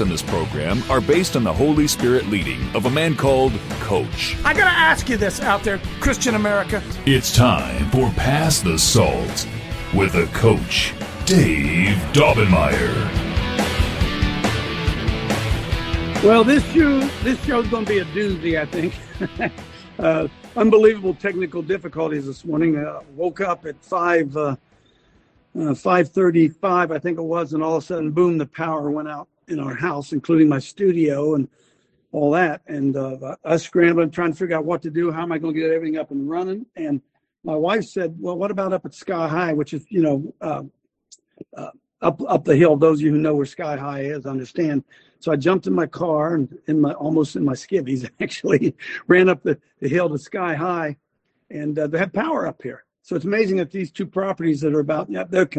in this program are based on the Holy Spirit leading of a man called Coach. I gotta ask you this out there, Christian America. It's time for Pass the Salt with a Coach, Dave Daubenmier. Well, this show's going to be a doozy, I think. Unbelievable technical difficulties this morning. Woke up at 5:35, I think it was, and all of a sudden, boom, the power went out in our house, including my studio and all that. And us scrambling, trying to figure out what to do. How am I going to get everything up and running? And my wife said, well, what about up at Sky High, which is, you know, up the hill. Those of you who know where Sky High is understand. So I jumped in my car and almost in my skivvies, actually, ran up the hill to Sky High, and they have power up here. So it's amazing that these two properties that are they're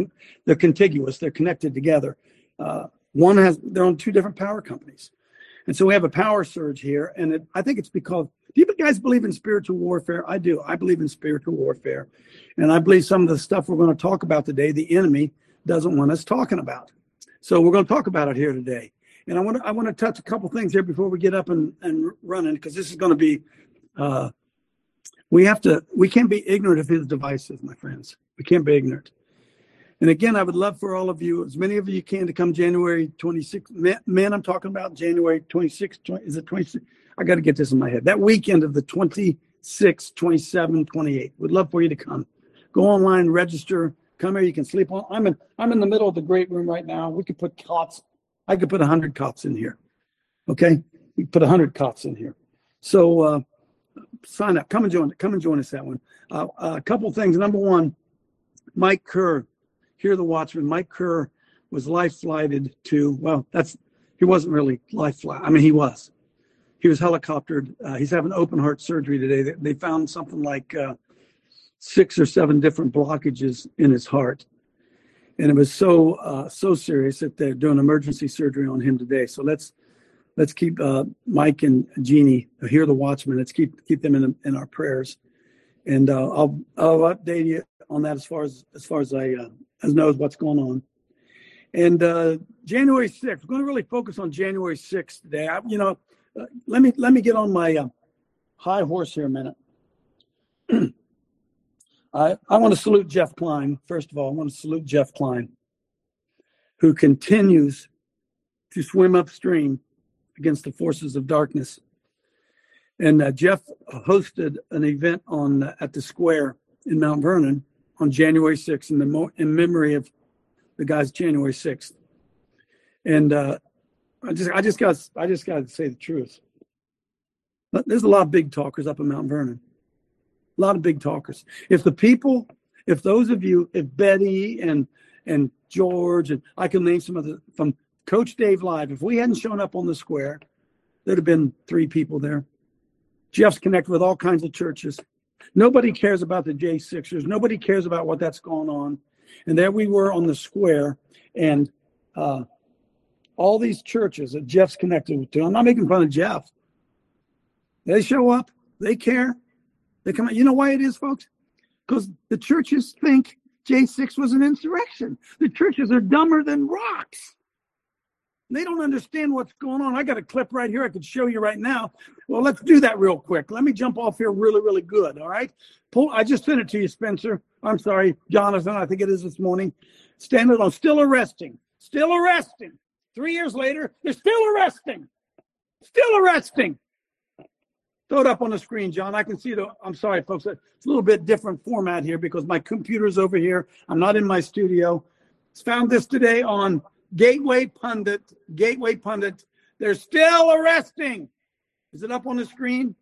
contiguous, they're connected together. They're on two different power companies. And so we have a power surge here, and I think it's because, do you guys believe in spiritual warfare? I do. I believe in spiritual warfare, and I believe some of the stuff we're going to talk about today, the enemy doesn't want us talking about. So we're going to talk about it here today. And I want to touch a couple things here before we get up and running, because this is going to be, we can't be ignorant of his devices, my friends. We can't be ignorant. And again, I would love for all of you, as many of you can, to come January 26th. Men, I'm talking about January 26th. Is it 26th? I got to get this in my head. That weekend of the 26th, 27th, 28th. Would love for you to come. Go online, register, come here. You can sleep on. I'm in the middle of the great room right now. We could put cots. I could put 100 cops in here, okay? We put 100 cops in here. So sign up. Come and join us that one. A couple things. Number one, Mike Kerr, Hear the Watchman. Mike Kerr was life-flighted to, well, he wasn't really life-flighted. I mean, he was. He was helicoptered. He's having open-heart surgery today. They found something like 6 or 7 different blockages in his heart. And it was so serious that they're doing emergency surgery on him today. So let's keep Mike and Jeannie, Hear the Watchman. Let's keep them in our prayers. And I'll update you on that as far as I as knows what's going on. And January 6th, we're going to really focus on January 6th today. Let me get on my high horse here a minute. I want to salute Jeff Klein. First of all, I want to salute Jeff Klein, who continues to swim upstream against the forces of darkness. And Jeff hosted an event at the square in Mount Vernon on January 6th in memory of the guy's January 6th. And I just got to say the truth. But there's a lot of big talkers up in Mount Vernon. A lot of big talkers. If those of you, if Betty and George, and I can name some of the, from Coach Dave Live, if we hadn't shown up on the square, there'd have been 3 people there. Jeff's connected with all kinds of churches. Nobody cares about the J6ers. Nobody cares about what that's going on. And there we were on the square, and all these churches that Jeff's connected to. I'm not making fun of Jeff. They show up. They care. They come out. You know why it is, folks? Because the churches think J6 was an insurrection. The churches are dumber than rocks. They don't understand what's going on. I got a clip right here I could show you right now. Well, let's do that real quick. Let me jump off here really, really good, all right? I just sent it to you, Spencer. I'm sorry, Jonathan, I think it is this morning. Standing on still arresting. 3 years later, they're still arresting. Throw it up on the screen, John. I can see I'm sorry, folks. It's a little bit different format here because my computer's over here. I'm not in my studio. Found this today on Gateway Pundit. They're still arresting. Is it up on the screen?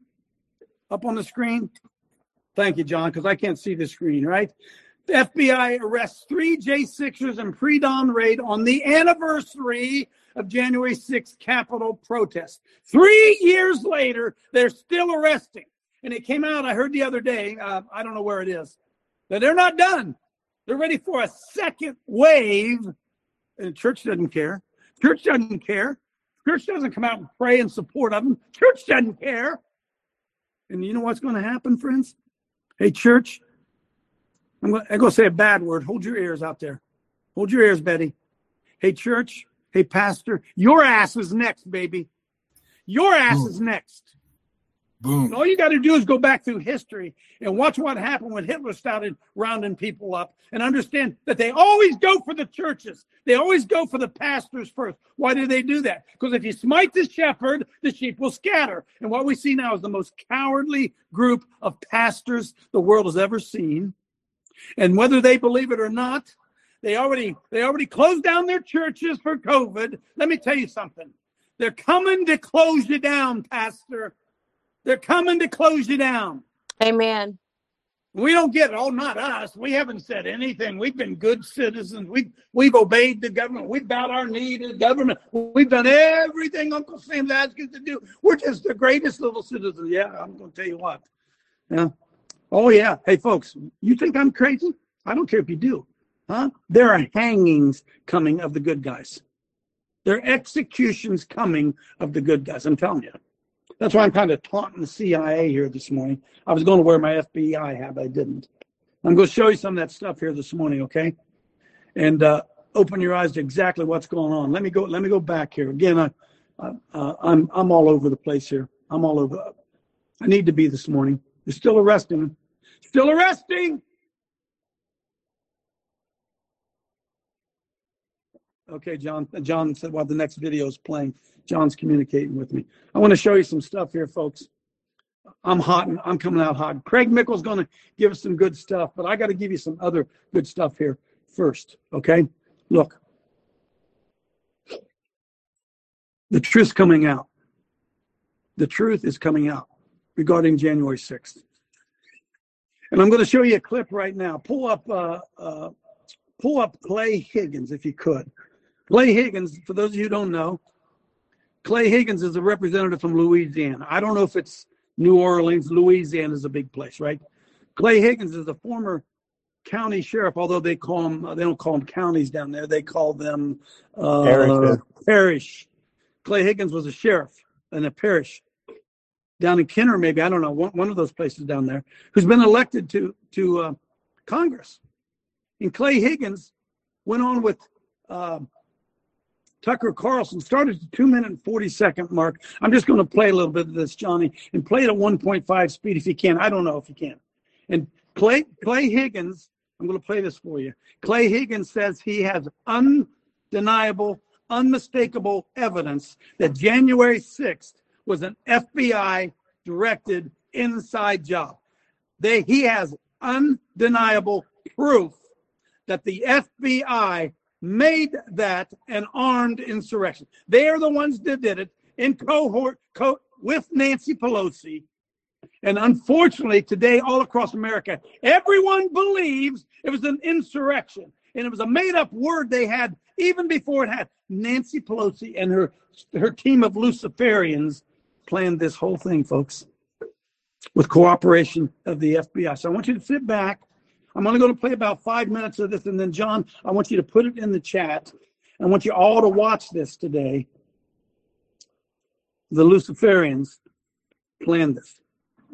Thank you, John, because I can't see the screen, right? The FBI arrests 3 J6ers in pre-dawn raid on the anniversary of January 6th Capitol protest. 3 years later, they're still arresting. And it came out, I heard the other day, I don't know where it is, that they're not done. They're ready for a second wave. And the church doesn't care. Church doesn't care. Church doesn't come out and pray in support of them. Church doesn't care. And you know what's going to happen, friends? Hey, church. I'm going to say a bad word. Hold your ears out there. Hold your ears, Betty. Hey, church. Hey, pastor. Your ass is next, baby. Your ass is next. Boom. And all you got to do is go back through history and watch what happened when Hitler started rounding people up and understand that they always go for the churches. They always go for the pastors first. Why do they do that? Because if you smite the shepherd, the sheep will scatter. And what we see now is the most cowardly group of pastors the world has ever seen. And whether they believe it or not, they already closed down their churches for COVID. Let me tell you something. They're coming to close you down, Pastor. They're coming to close you down. Amen. We don't get it. Oh, not us. We haven't said anything. We've been good citizens. We've obeyed the government. We've bowed our knee to the government. We've done everything Uncle Sam's asked us to do. We're just the greatest little citizens. Yeah, I'm going to tell you what. Yeah. Oh, yeah. Hey, folks, you think I'm crazy? I don't care if you do. Huh? There are hangings coming of the good guys. There are executions coming of the good guys. I'm telling you. That's why I'm kind of taunting the CIA here this morning. I was going to wear my FBI hat, but I didn't. I'm going to show you some of that stuff here this morning, okay? And open your eyes to exactly what's going on. Let me go back here. Again, I'm all over the place here. I'm all over. I need to be this morning. They're still arresting. Still arresting. Okay, John said while the next video is playing, John's communicating with me. I want to show you some stuff here, folks. I'm hot and I'm coming out hot. Craig Mickler's going to give us some good stuff, but I got to give you some other good stuff here first, okay? Look. The truth's coming out. The truth is coming out regarding January 6th. And I'm going to show you a clip right now. Pull up Clay Higgins, if you could. Clay Higgins, for those of you who don't know, Clay Higgins is a representative from Louisiana. I don't know if it's New Orleans. Louisiana is a big place, right? Clay Higgins is a former county sheriff, although they don't call them counties down there. They call them parish. Clay Higgins was a sheriff in a parish down in Kenner, maybe. I don't know, one of those places down there, who's been elected to Congress. And Clay Higgins went on with Tucker Carlson, started at the 2-minute and 40-second mark. I'm just going to play a little bit of this, Johnny, and play it at 1.5 speed if you can. I don't know if you can. And Clay Higgins, I'm going to play this for you. Clay Higgins says he has undeniable, unmistakable evidence that January 6th was an FBI-directed inside job. He has undeniable proof that the FBI made that an armed insurrection. They are the ones that did it in cohort with Nancy Pelosi. And unfortunately, today, all across America, everyone believes it was an insurrection. And it was a made-up word they had even before it happened. Nancy Pelosi and her team of Luciferians planned this whole thing, folks, with cooperation of the FBI. So I want you to sit back. I'm only going to play about 5 minutes of this, and then, John, I want you to put it in the chat. I want you all to watch this today. The Luciferians planned this.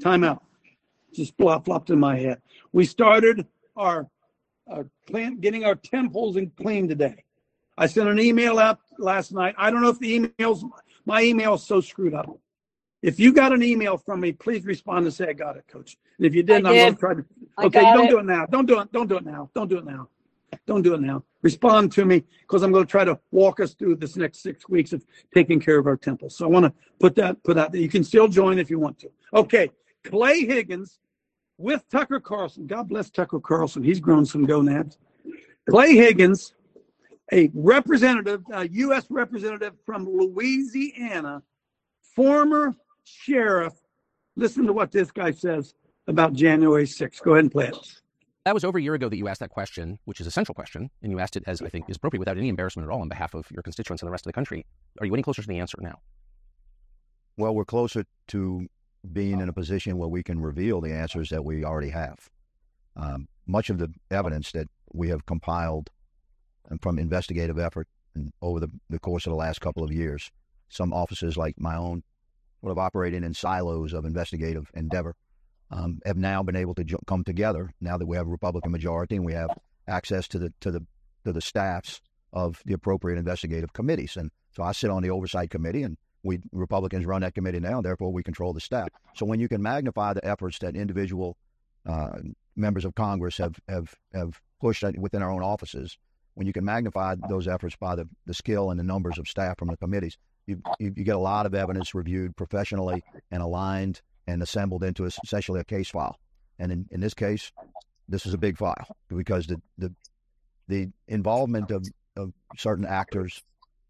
Time out. Just flopped in my head. We started our plan, getting our temples in clean today. I sent an email out last night. I don't know if my email's so screwed up. If you got an email from me, please respond and say, I got it, Coach. And if you didn't, I'm going to try to. Okay, don't do it now. Don't do it now. Respond to me because I'm going to try to walk us through this next 6 weeks of taking care of our temple. So I want to put out there. You can still join if you want to. Okay, Clay Higgins with Tucker Carlson. God bless Tucker Carlson. He's grown some gonads. Clay Higgins, a representative, a U.S. representative from Louisiana, former sheriff. Listen to what this guy says about January 6th. Go ahead and play it. That was over a year ago that you asked that question, which is a central question, and you asked it as I think is appropriate without any embarrassment at all on behalf of your constituents and the rest of the country. Are you any closer to the answer now? Well, we're closer to being in a position where we can reveal the answers that we already have. Much of the evidence that we have compiled and from investigative effort and over the course of the last couple of years, some offices like my own would have operated in silos of investigative endeavor. Have now been able to come together now that we have a Republican majority and we have access to the staffs of the appropriate investigative committees. And so I sit on the oversight committee, and we Republicans run that committee now. Therefore, we control the staff. So when you can magnify the efforts that individual members of Congress have pushed within our own offices, when you can magnify those efforts by the skill and the numbers of staff from the committees, you get a lot of evidence reviewed professionally and aligned and assembled into essentially a case file. And in this case, this is a big file because the involvement of certain actors,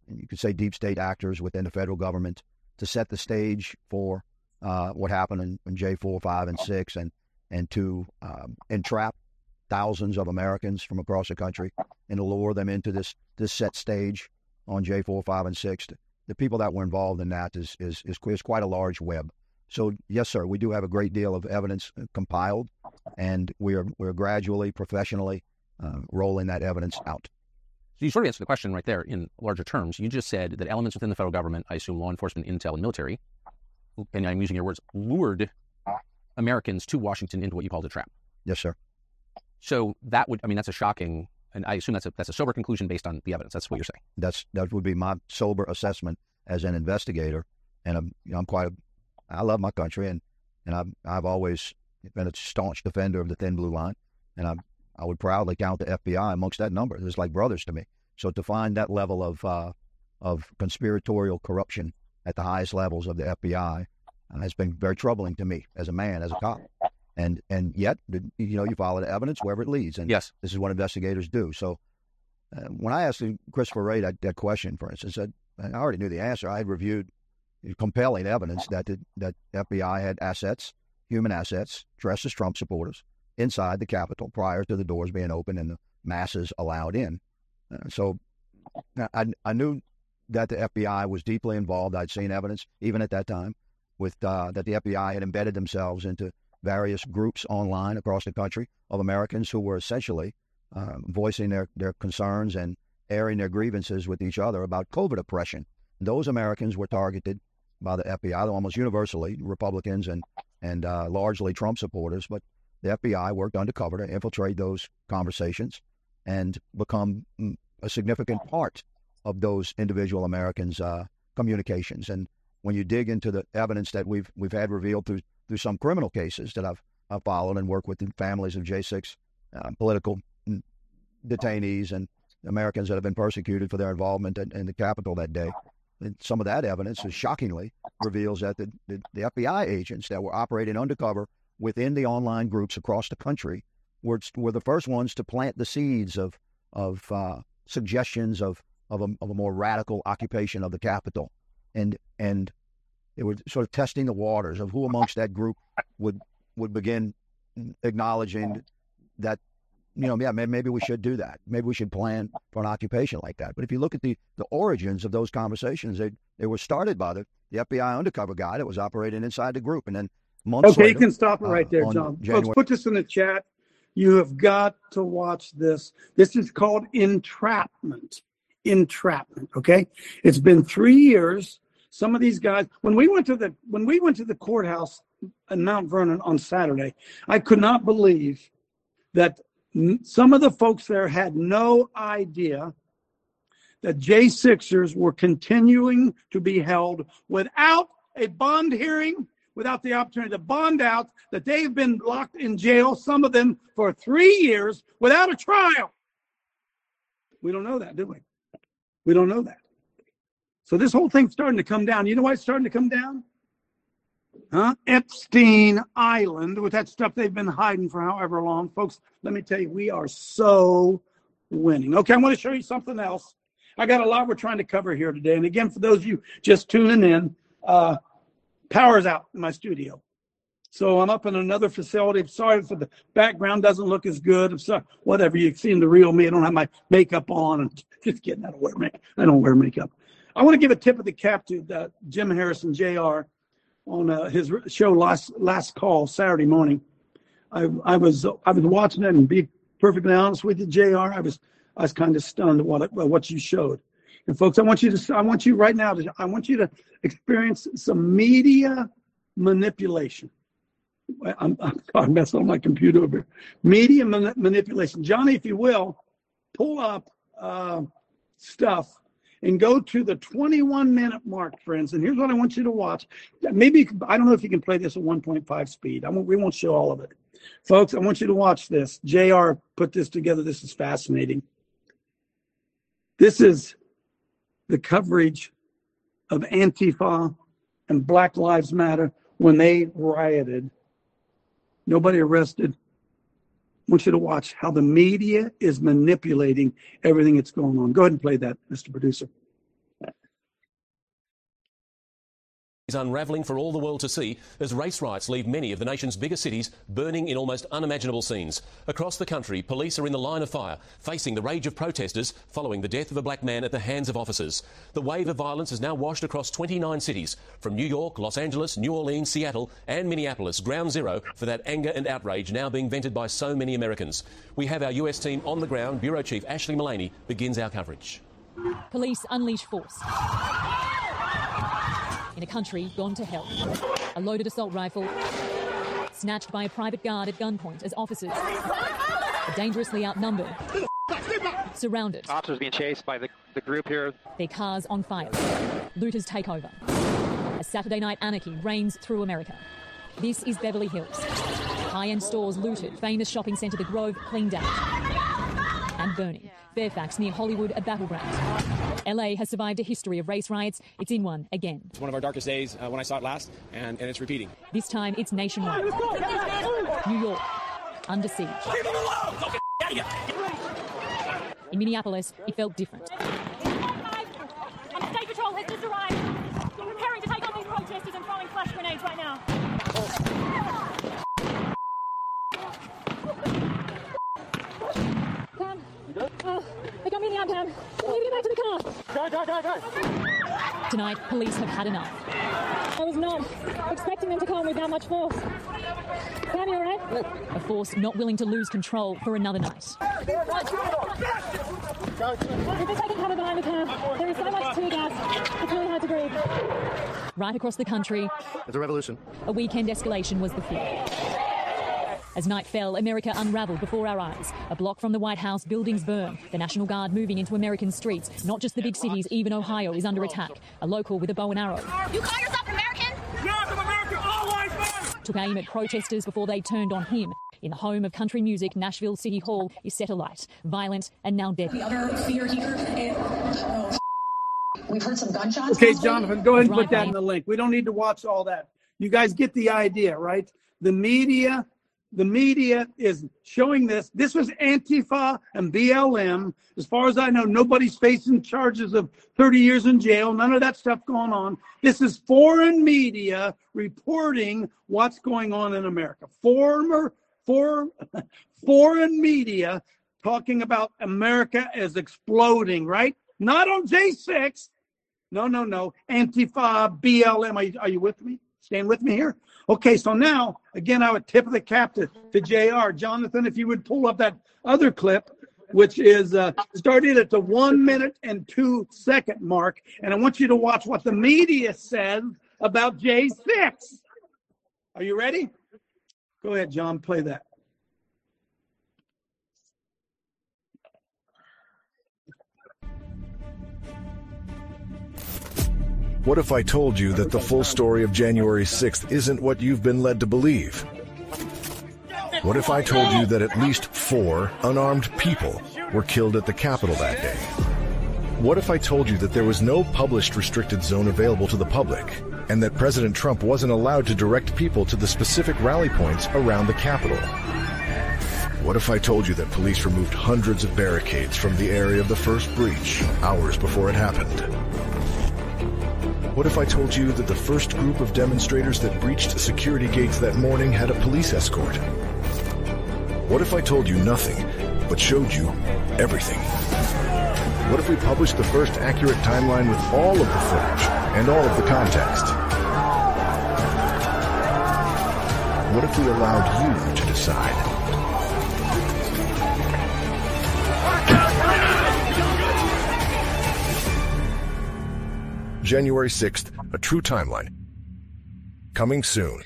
and you could say deep state actors within the federal government, to set the stage for what happened in J4, 5, and 6, and to entrap thousands of Americans from across the country and to lure them into this set stage on J4, 5, and 6. The people that were involved in that is quite a large web. So, yes, sir, we do have a great deal of evidence compiled, and we're gradually, professionally rolling that evidence out. So you sort of answered the question right there in larger terms. You just said that elements within the federal government, I assume law enforcement, intel, and military, and I'm using your words, lured Americans to Washington into what you called a trap. Yes, sir. So that would, I mean, that's a shocking, and I assume that's a sober conclusion based on the evidence. That's what you're saying. That would be my sober assessment as an investigator, and I love my country, and I've always been a staunch defender of the thin blue line, and I would proudly count the FBI amongst that number. It's like brothers to me. So to find that level of conspiratorial corruption at the highest levels of the FBI has been very troubling to me as a man, as a cop. And yet, you follow the evidence wherever it leads, and yes, this is what investigators do. So when I asked Christopher Wray that question, for instance, I already knew the answer. I had reviewed compelling evidence that that FBI had assets, human assets, dressed as Trump supporters, inside the Capitol prior to the doors being opened and the masses allowed in. So I knew that the FBI was deeply involved. I'd seen evidence, even at that time, with that the FBI had embedded themselves into various groups online across the country of Americans who were essentially voicing their concerns and airing their grievances with each other about COVID oppression. Those Americans were targeted by the FBI, almost universally Republicans and largely Trump supporters. But the FBI worked undercover to infiltrate those conversations and become a significant part of those individual Americans' communications. And when you dig into the evidence that we've had revealed through some criminal cases that I've followed and worked with the families of J6 political detainees and Americans that have been persecuted for their involvement in the Capitol that day, and some of that evidence is shockingly reveals that the FBI agents that were operating undercover within the online groups across the country were the first ones to plant the seeds of suggestions of a more radical occupation of the Capitol, and it was sort of testing the waters of who amongst that group would begin acknowledging that, maybe we should do that. Maybe we should plan for an occupation like that. But if you look at the origins of those conversations, they were started by the FBI undercover guy that was operating inside the group. And then months later, you can stop it right there, John. Folks, put this in the chat. You have got to watch this. This is called entrapment. Entrapment, okay? It's been 3 years. Some of these guys, when we went to the courthouse in Mount Vernon on Saturday, I could not believe that some of the folks there had no idea that J6ers were continuing to be held without a bond hearing, without the opportunity to bond out, that they've been locked in jail, some of them for 3 years without a trial. We don't know that, do we? We don't know that. So this whole thing's starting to come down. You know why it's starting to come down? Epstein Island, with that stuff they've been hiding for however long. Folks, let me tell you, we are so winning. Okay, I want to show you something else. I got a lot we're trying to cover here today. And again, for those of you just tuning in, power's out in my studio. So I'm up in another facility. I'm sorry for the background doesn't look as good. I'm sorry. Whatever, you've seen the real me. I don't have my makeup on. I'm just kidding. I don't wear makeup. I don't wear makeup. I want to give a tip of the cap to Jim Harrison, Jr. on his show last call Saturday morning. I was watching it, and be perfectly honest with you, Jr. I was kind of stunned at what you showed. And folks, I want you to experience some media manipulation. I'm sorry, messing on my computer over here. Media manipulation. Johnny, if you will, pull up stuff and go to the 21-minute mark, friends. And here's what I want you to watch. Maybe, I don't know if you can play this at 1.5 speed. We won't show all of it. Folks, I want you to watch this. JR put this together. This is fascinating. This is the coverage of Antifa and Black Lives Matter when they rioted. Nobody arrested. I want you to watch how the media is manipulating everything that's going on. Go ahead and play that, Mr. Producer. Is unravelling for all the world to see as race riots leave many of the nation's bigger cities burning in almost unimaginable scenes. Across the country, police are in the line of fire, facing the rage of protesters following the death of a black man at the hands of officers. The wave of violence has now washed across 29 cities, from New York, Los Angeles, New Orleans, Seattle and Minneapolis, ground zero for that anger and outrage now being vented by so many Americans. We have our US team on the ground. Bureau Chief Ashli Mullaney begins our coverage. Police unleash force in a country gone to hell. A loaded assault rifle snatched by a private guard at gunpoint as officers are dangerously outnumbered, surrounded. Officers being chased by the group here. Their cars on fire. Looters take over. A Saturday night anarchy reigns through America. This is Beverly Hills. High-end stores looted. Famous shopping centre The Grove cleaned out and burning. Fairfax near Hollywood, a battleground. LA has survived a history of race riots. It's in one again. It's one of our darkest days when I saw it last, and it's repeating. This time it's nationwide. New York, under siege. In Minneapolis, it felt different. State Patrol has just arrived. We're preparing to take on these protesters and throwing flash grenades right now. They got me in the arm. I'm leaving you back to the car. Go. Tonight, police have had enough. I was not expecting them to come with that much force. Sammy, all right? A force not willing to lose control for another night. We've been taking cover behind the car. There is so much tear gas. It's really hard to breathe. Right across the country, it's a revolution. A weekend escalation was the fear. As night fell, America unravelled before our eyes. A block from the White House, buildings burn. The National Guard moving into American streets. Not just the big cities, even Ohio is under attack. A local with a bow and arrow. You call yourself American? Yes, I'm American. All lives matter. Took aim at protesters before they turned on him. In the home of country music, Nashville City Hall is set alight. Violent and now deadly. The other fear here is... Oh, we've heard some gunshots. Okay, Jonathan, go ahead and put that in the link. We don't need to watch all that. You guys get the idea, right? The media is showing this. This was Antifa and BLM. As far as I know, nobody's facing charges of 30 years in jail. None of that stuff going on. This is foreign media reporting what's going on in America. Foreign media talking about America as exploding, right? Not on J6. No. Antifa, BLM. Are you with me? Stand with me here. Okay, so now, again, I would tip the cap to JR. Jonathan, if you would pull up that other clip, which is started at the 1 minute and 2 second mark. And I want you to watch what the media says about J6. Are you ready? Go ahead, John, play that. What if I told you that the full story of January 6th isn't what you've been led to believe? What if I told you that at least 4 unarmed people were killed at the Capitol that day? What if I told you that there was no published restricted zone available to the public, and that President Trump wasn't allowed to direct people to the specific rally points around the Capitol? What if I told you that police removed hundreds of barricades from the area of the first breach hours before it happened? What if I told you that the first group of demonstrators that breached security gates that morning had a police escort? What if I told you nothing, but showed you everything? What if we published the first accurate timeline with all of the footage and all of the context? What if we allowed you to decide? January 6th, a true timeline. Coming soon.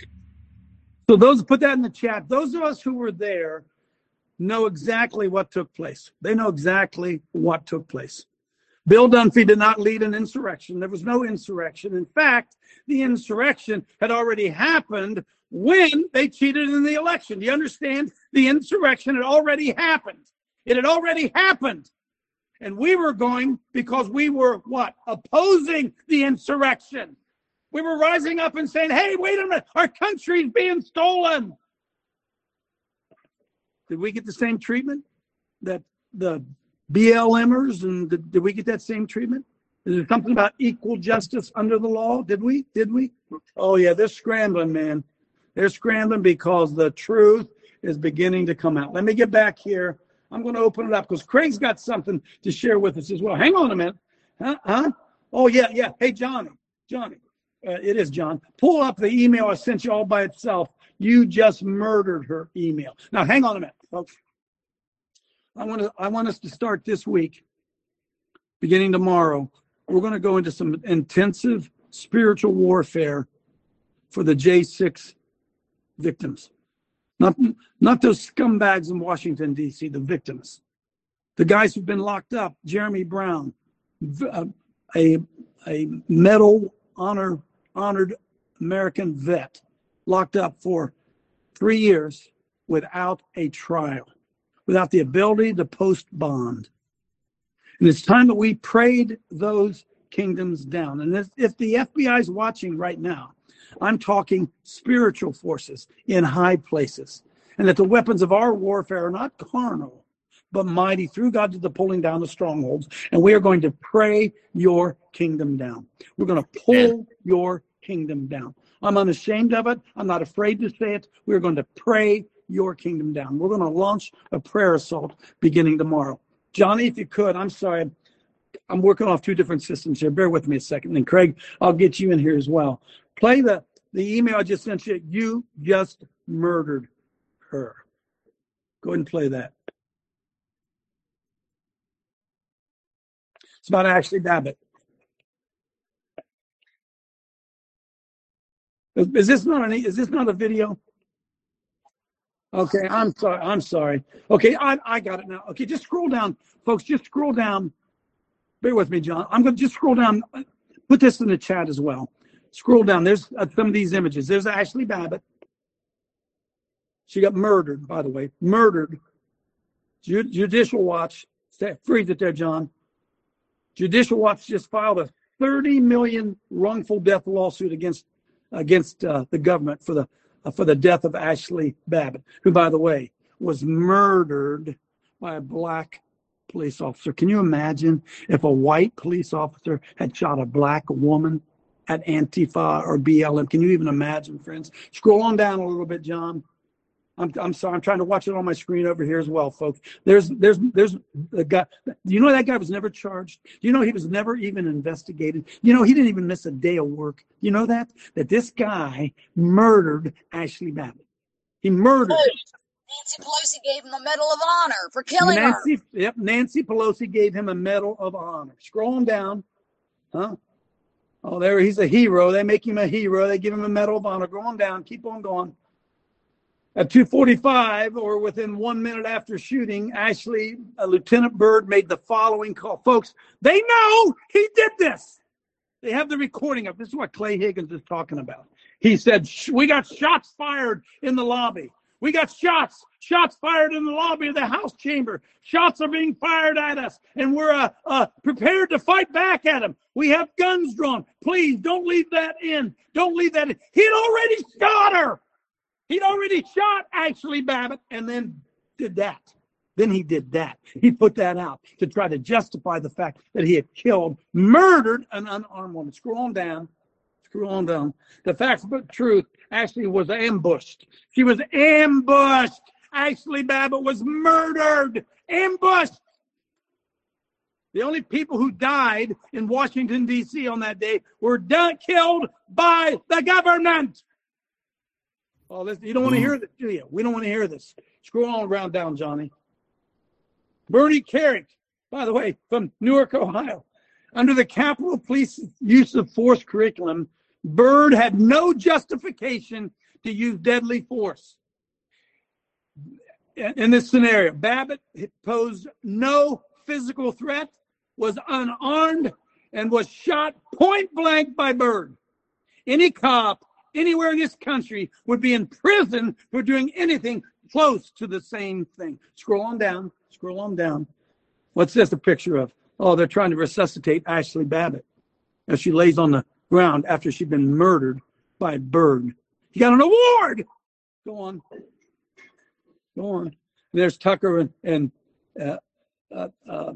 So those, put that in the chat. Those of us who were there know exactly what took place. They know exactly what took place. Bill Dunphy did not lead an insurrection. There was no insurrection. In fact, the insurrection had already happened when they cheated in the election. Do you understand? The insurrection had already happened. It had already happened. And we were going because we were, what, opposing the insurrection. We were rising up and saying, hey, wait a minute, our country's being stolen. Did we get the same treatment that the BLMers, and did we get that same treatment? Is there something about equal justice under the law? Did we? Oh, yeah, they're scrambling, man. They're scrambling because the truth is beginning to come out. Let me get back here. I'm going to open it up because Craig's got something to share with us as well. Hang on a minute. Huh? Oh, yeah. Hey, Johnny. It is John. Pull up the email I sent you all by itself. You just murdered her email. Now, hang on a minute, folks. I want us to start this week, beginning tomorrow. We're going to go into some intensive spiritual warfare for the J6 victims. Not those scumbags in Washington, D.C., the victims. The guys who've been locked up, Jeremy Brown, a medal honored American vet, locked up for 3 years without a trial, without the ability to post bond. And it's time that we prayed those kingdoms down. And if the FBI is watching right now, I'm talking spiritual forces in high places, and that the weapons of our warfare are not carnal, but mighty through God to the pulling down of strongholds. And we are going to pray your kingdom down. We're going to pull your kingdom down. I'm unashamed of it. I'm not afraid to say it. We're going to pray your kingdom down. We're going to launch a prayer assault beginning tomorrow. Johnny, if you could, I'm sorry. I'm working off two different systems here. Bear with me a second. And Craig, I'll get you in here as well. Play the email I just sent you. You just murdered her. Go ahead and play that. It's about Ashli Babbitt. Is this not a video? Okay, I'm sorry. Okay, I got it now. Okay, just scroll down, folks. Just scroll down. Bear with me, John. I'm going to just scroll down. Put this in the chat as well. Scroll down. There's some of these images. There's Ashli Babbitt. She got murdered, by the way. Murdered. Judicial Watch. Freeze it there, John. Judicial Watch just filed a $30 million wrongful death lawsuit against the government for the death of Ashli Babbitt, who, by the way, was murdered by a black police officer. Can you imagine if a white police officer had shot a black woman at Antifa or BLM? Can you even imagine, friends? Scroll on down a little bit, John. I'm sorry. I'm trying to watch it on my screen over here as well, folks. There's a guy. You know, that guy was never charged. You know, he was never even investigated. You know, he didn't even miss a day of work. You know that this guy murdered Ashli Babbitt. He murdered. Nancy Pelosi gave him a Medal of Honor for killing her. Yep. Nancy Pelosi gave him a Medal of Honor. Scroll on down. Huh? Oh, there. He's a hero. They make him a hero. They give him a Medal of Honor. Go on down. Keep on going. At 2:45, or within 1 minute after shooting, Lieutenant Byrd made the following call. Folks, they know he did this. They have the recording of this. This is what Clay Higgins is talking about. He said, we got shots fired in the lobby. We got shots fired in the lobby of the House chamber. Shots are being fired at us, and we're prepared to fight back at them. We have guns drawn. Please, don't leave that in. Don't leave that in. He'd already shot her. He'd already shot Ashli Babbitt and then did that. Then he did that. He put that out to try to justify the fact that he had murdered an unarmed woman. Scroll on down. screw on down. The facts but truth, Ashli was ambushed. She was ambushed. Ashli Babbitt was murdered, ambushed. The only people who died in Washington, D.C. on that day were killed by the government. Oh, this, you don't want to hear this, do you? We don't want to hear this. Screw all around down, Johnny. Bernie Carrick, by the way, from Newark, Ohio. Under the Capitol Police Use of Force curriculum, Byrd had no justification to use deadly force. In this scenario, Babbitt posed no physical threat, was unarmed, and was shot point blank by Byrd. Any cop anywhere in this country would be in prison for doing anything close to the same thing. Scroll on down. Scroll on down. What's this a picture of? Oh, they're trying to resuscitate Ashli Babbitt as she lays on the ground after she'd been murdered by Byrd. He got an award. Go on. Go on. There's Tucker and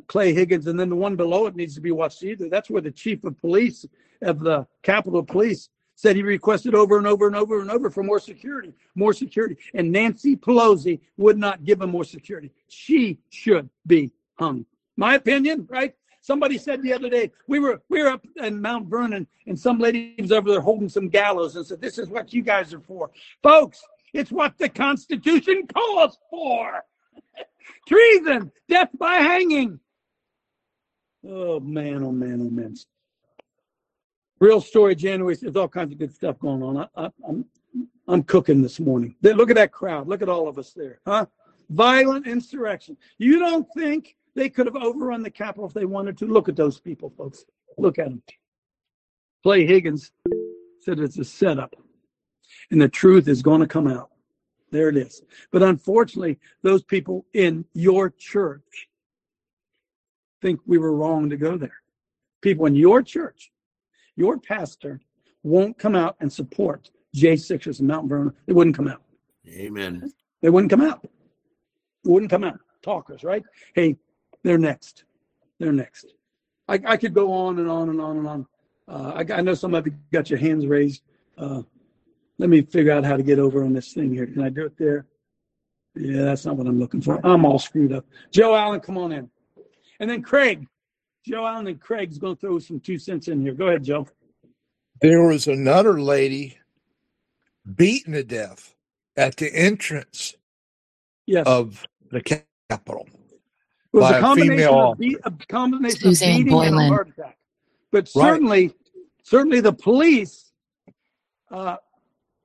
Clay Higgins, and then the one below it needs to be watched either. That's where the chief of police of the Capitol Police said he requested over and over and over and over for more security, and Nancy Pelosi would not give him more security. She should be hung. My opinion, right? Somebody said the other day, we were up in Mount Vernon, and some lady was over there holding some gallows and said, this is what you guys are for. Folks, it's what the Constitution calls for. Treason, death by hanging. Oh, man, oh, man, oh, man. Real story, January. There's all kinds of good stuff going on. I'm cooking this morning. Look at that crowd. Look at all of us there, huh? Violent insurrection. You don't think they could have overrun the Capitol if they wanted to? Look at those people, folks. Look at them. Clay Higgins said it's a setup, and the truth is going to come out. There it is. But unfortunately, those people in your church think we were wrong to go there. People in your church. Your pastor won't come out and support J6ers in Mount Vernon. They wouldn't come out. Amen. They wouldn't come out. They wouldn't come out. Talkers, right? Hey, they're next. They're next. I could go on and on and on and on. I know some of you got your hands raised. Let me figure out how to get over on this thing here. Can I do it there? Yeah, that's not what I'm looking for. I'm all screwed up. Joe Allen, come on in. And then Craig. Joe Allen and Craig's going to throw some 2 cents in here. Go ahead, Joe. There was another lady beaten to death at the entrance of the Capitol. It was by a combination of beating Boylan. And a heart attack. But certainly the police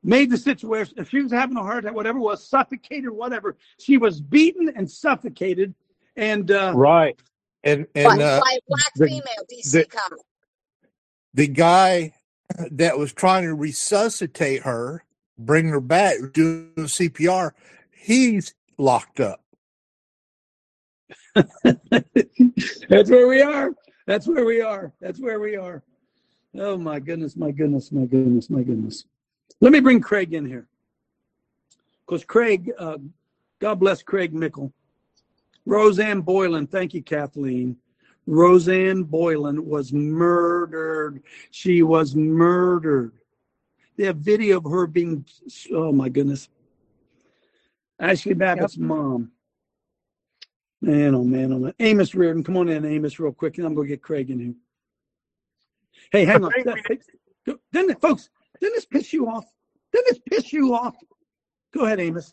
made the situation. If she was having a heart attack, whatever it was, suffocated, whatever, she was beaten and suffocated. And And by a black female DC cop. The guy that was trying to resuscitate her, bring her back, do CPR, he's locked up. That's where we are. That's where we are. That's where we are. Oh, my goodness, my goodness, my goodness, my goodness. Let me bring Craig in here. Because Craig, God bless Craig Mickler. Roseanne Boylan, thank you, Kathleen. Roseanne Boylan was murdered. She was murdered. They have video of her being, oh my goodness. Ashli Babbitt's mom. Man, oh man, oh man. Amos Reardon, come on in, Amos, real quick, and I'm going to get Craig in here. Hey, hang on. Didn't this piss you off? Didn't this piss you off? Go ahead, Amos.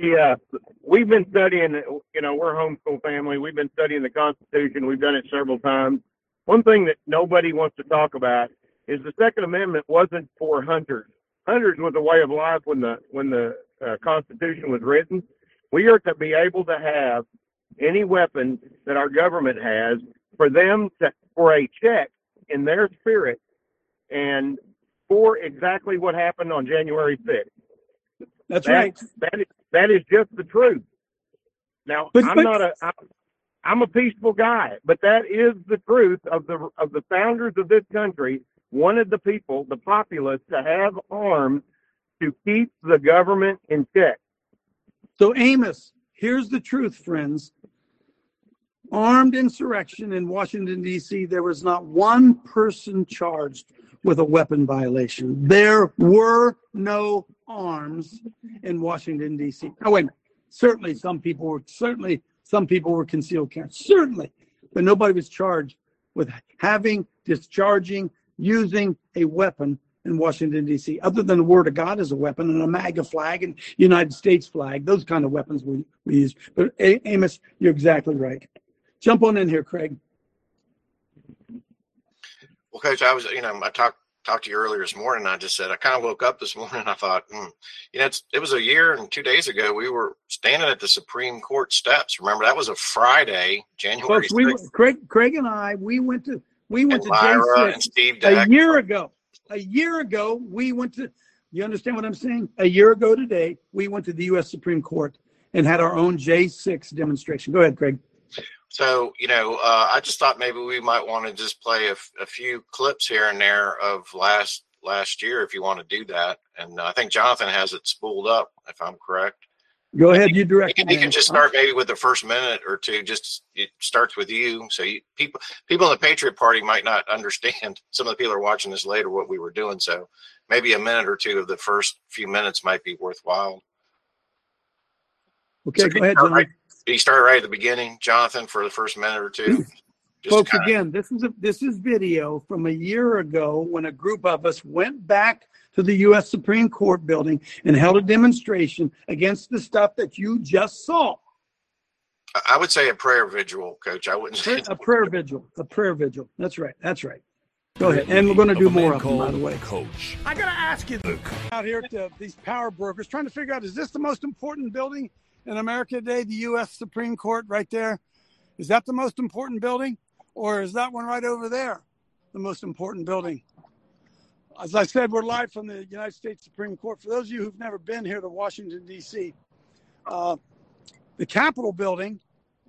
Yeah, we've been studying, you know, we're a homeschool family. We've been studying the Constitution. We've done it several times. One thing that nobody wants to talk about is the Second Amendment wasn't for hunters. Hunters was a way of life when the Constitution was written. We are to be able to have any weapon that our government has for them to, for a check in their spirit and for exactly what happened on January 6th. That's right. That is just the truth. Now, I'm a peaceful guy, but that is the truth of the founders of this country wanted the people, the populace, to have arms to keep the government in check. So, Amos, here's the truth, friends. Armed insurrection in Washington, D.C., there was not one person charged with a weapon violation. There were no arms in Washington, D.C. Now, wait a minute. Certainly some people were concealed carrying. Certainly. But nobody was charged with having, discharging, using a weapon in Washington, D.C., other than the Word of God as a weapon and a MAGA flag and United States flag. Those kind of weapons we use. But Amos, you're exactly right. Jump on in here, Craig. Well, Coach, I talked to you earlier this morning. I just said I kind of woke up this morning. I thought, it was a year and 2 days ago we were standing at the Supreme Court steps. Remember, that was a Friday, January 6th. Craig and I went to J6 and Steve Deck a year ago. A year ago, we went to, you understand what I'm saying? A year ago today, we went to the U.S. Supreme Court and had our own J6 demonstration. Go ahead, Craig. So, I just thought maybe we might want to just play a few clips here and there of last year, if you want to do that. And I think Jonathan has it spooled up, if I'm correct. Go ahead, you direct. You can just start maybe with the first minute or two. Just it starts with you. So people in the Patriot Party might not understand. Some of the people are watching this later what we were doing. So maybe a minute or two of the first few minutes might be worthwhile. Okay, so go ahead, Jonathan. You start right at the beginning, Jonathan, for the first minute or two. Folks, again, this is video from a year ago when a group of us went back to the U.S. Supreme Court building and held a demonstration against the stuff that you just saw. I would say a prayer vigil, Coach. I wouldn't say a prayer vigil. A prayer vigil. That's right. Go ahead. And we're going to do more of them, by the way. Coach, I got to ask you, out here to these power brokers trying to figure out, is this the most important building in America today? The U.S. Supreme Court right there. Is that the most important building? Or is that one right over there the most important building? As I said, we're live from the United States Supreme Court. For those of you who've never been here to Washington, D.C., the Capitol building,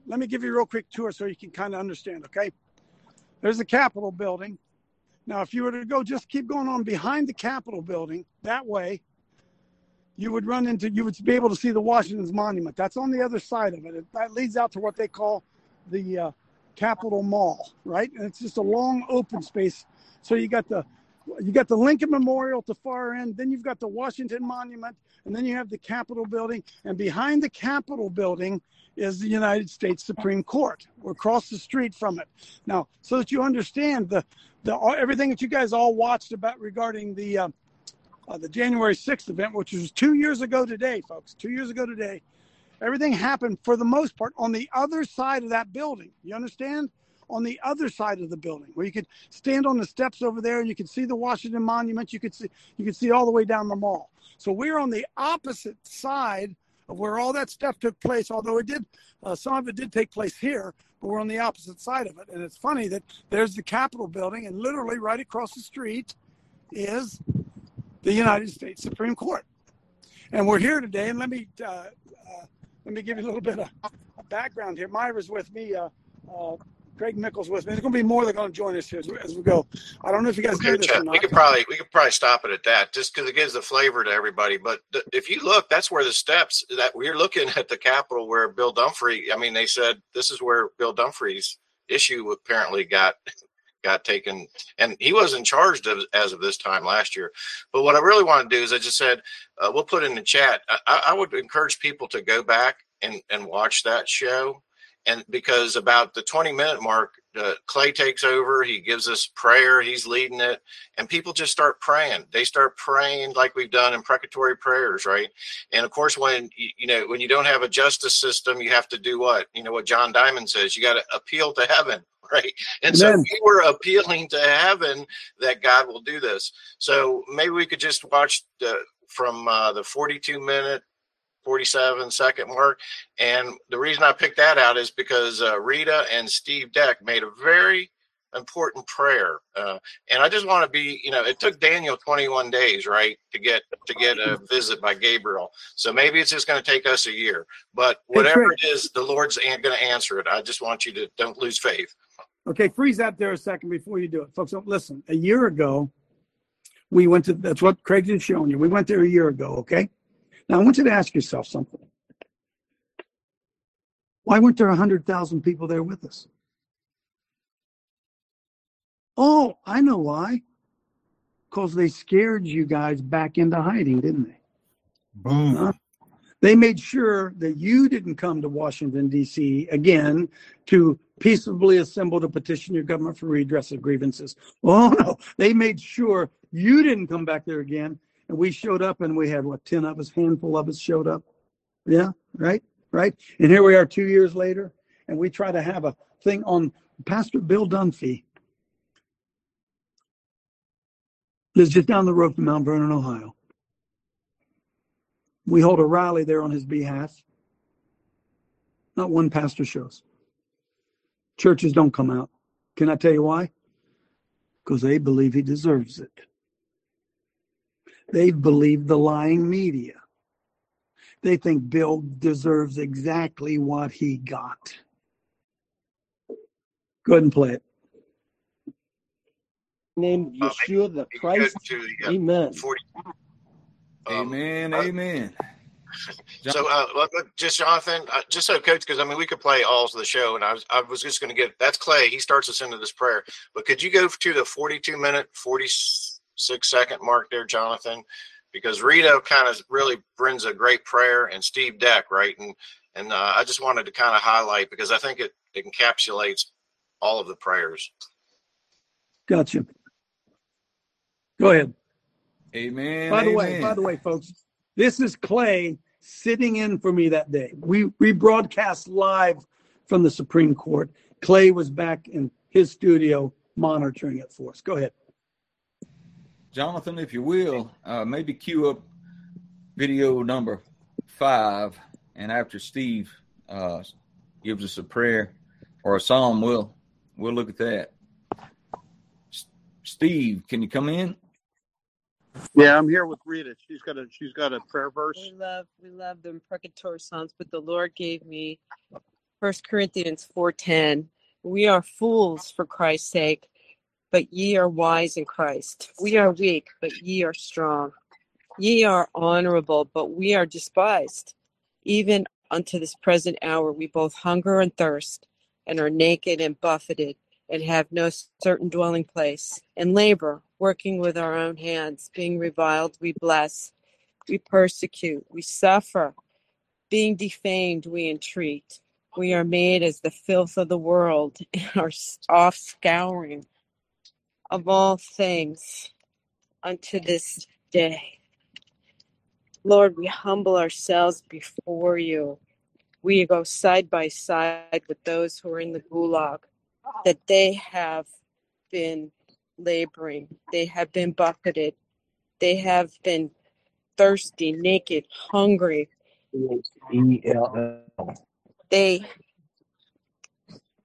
let me give you a real quick tour so you can kind of understand, okay? There's the Capitol building. Now, if you were to go just keep going on behind the Capitol building, that way, you would be able to see the Washington's Monument. That's on the other side of it. That leads out to what they call the Capitol Mall, right? And it's just a long open space. So you got the Lincoln Memorial at the far end, then you've got the Washington Monument, and then you have the Capitol building. And behind the Capitol building is the United States Supreme Court. We're across the street from it. Now, so that you understand everything that you guys all watched about regarding the January 6th event, which was 2 years ago today, folks, 2 years ago today, everything happened for the most part on the other side of that building. You understand? On the other side of the building, where you could stand on the steps over there and you could see the Washington Monument. You could see all the way down the mall. So we're on the opposite side of where all that stuff took place, although it did, some of it did take place here, but we're on the opposite side of it. And it's funny that there's the Capitol building and literally right across the street is the United States Supreme Court. And we're here today, and let me give you a little bit of background here. Myra's with me, Craig Mickler's with me. There's going to be more that are going to join us here as we go. I don't know if you guys know this or not. We could probably stop it at that just because it gives the flavor to everybody. But if you look, that's where the steps that we're looking at the Capitol where Bill Dunphy. I mean, they said this is where Bill Dunphy's issue apparently got taken, and he wasn't charged as of this time last year. But what I really want to do is I just said we'll put in the chat. I would encourage people to go back and watch that show. And because about the 20-minute mark, Clay takes over. He gives us prayer. He's leading it. And people just start praying. They start praying like we've done imprecatory prayers, right? And, of course, when you don't have a justice system, you have to do what? You know what John Diamond says? You got to appeal to heaven, right? And so we were appealing to heaven that God will do this. So maybe we could just watch from the 42-minute, 47-second mark. And the reason I picked that out is because Rita and Steve Deck made a very important prayer. And I just want to be, it took Daniel 21 days, right, to get a visit by Gabriel. So maybe it's just going to take us a year. But whatever it is, the Lord's going to answer it. I just want you to don't lose faith. Okay, freeze out there a second before you do it. Folks, listen, a year ago, we went to, that's what Craig is showing you. We went there a year ago, okay? Now, I want you to ask yourself something. Why weren't there 100,000 people there with us? Oh, I know why. because they scared you guys back into hiding, didn't they? Boom. They made sure that you didn't come to Washington, D.C. again to peaceably assemble to petition your government for redress of grievances. Oh, no. They made sure you didn't come back there again. And we showed up, and we had, what, 10 of us, handful of us showed up. Yeah, right, right. And here we are 2 years later, and we try to have a thing on Pastor Bill Dunphy. Lives just down the road from Mount Vernon, Ohio. We hold a rally there on his behalf. Not one pastor shows. Churches don't come out. Can I tell you why? Because they believe he deserves it. They believe the lying media. They think Bill deserves exactly what he got. Go ahead and play it. Named Yeshua the Christ. Amen. Amen. Amen. So, just Jonathan, just so Coach, because I mean, we could play all of the show, and I was just going to get that's Clay. He starts us into this prayer, but could you go to the 42-minute, 46-second mark there, Jonathan? Because Rita kind of really brings a great prayer, and Steve Deck, right? And I just wanted to kind of highlight because I think it encapsulates all of the prayers. Gotcha. Go ahead. Amen. By the way, folks, this is Clay sitting in for me that day. We broadcast live from the Supreme Court. Clay was back in his studio monitoring it for us. Go ahead. Jonathan, if you will, maybe cue up video number 5. And after Steve gives us a prayer or a psalm, we'll look at that. Steve, can you come in? Yeah, I'm here with Rita. She's got a prayer verse. We love the imprecatory psalms, but the Lord gave me 1 Corinthians 4:10. We are fools for Christ's sake, but ye are wise in Christ. We are weak, but ye are strong. Ye are honorable, but we are despised. Even unto this present hour we both hunger and thirst, and are naked and buffeted, and have no certain dwelling place, and labor, working with our own hands, being reviled, we bless, we persecute, we suffer, being defamed, we entreat. We are made as the filth of the world, and are offscouring of all things unto this day. Lord, we humble ourselves before you. We go side by side with those who are in the gulag, that they have been laboring, they have been buffeted, they have been thirsty, naked, hungry. They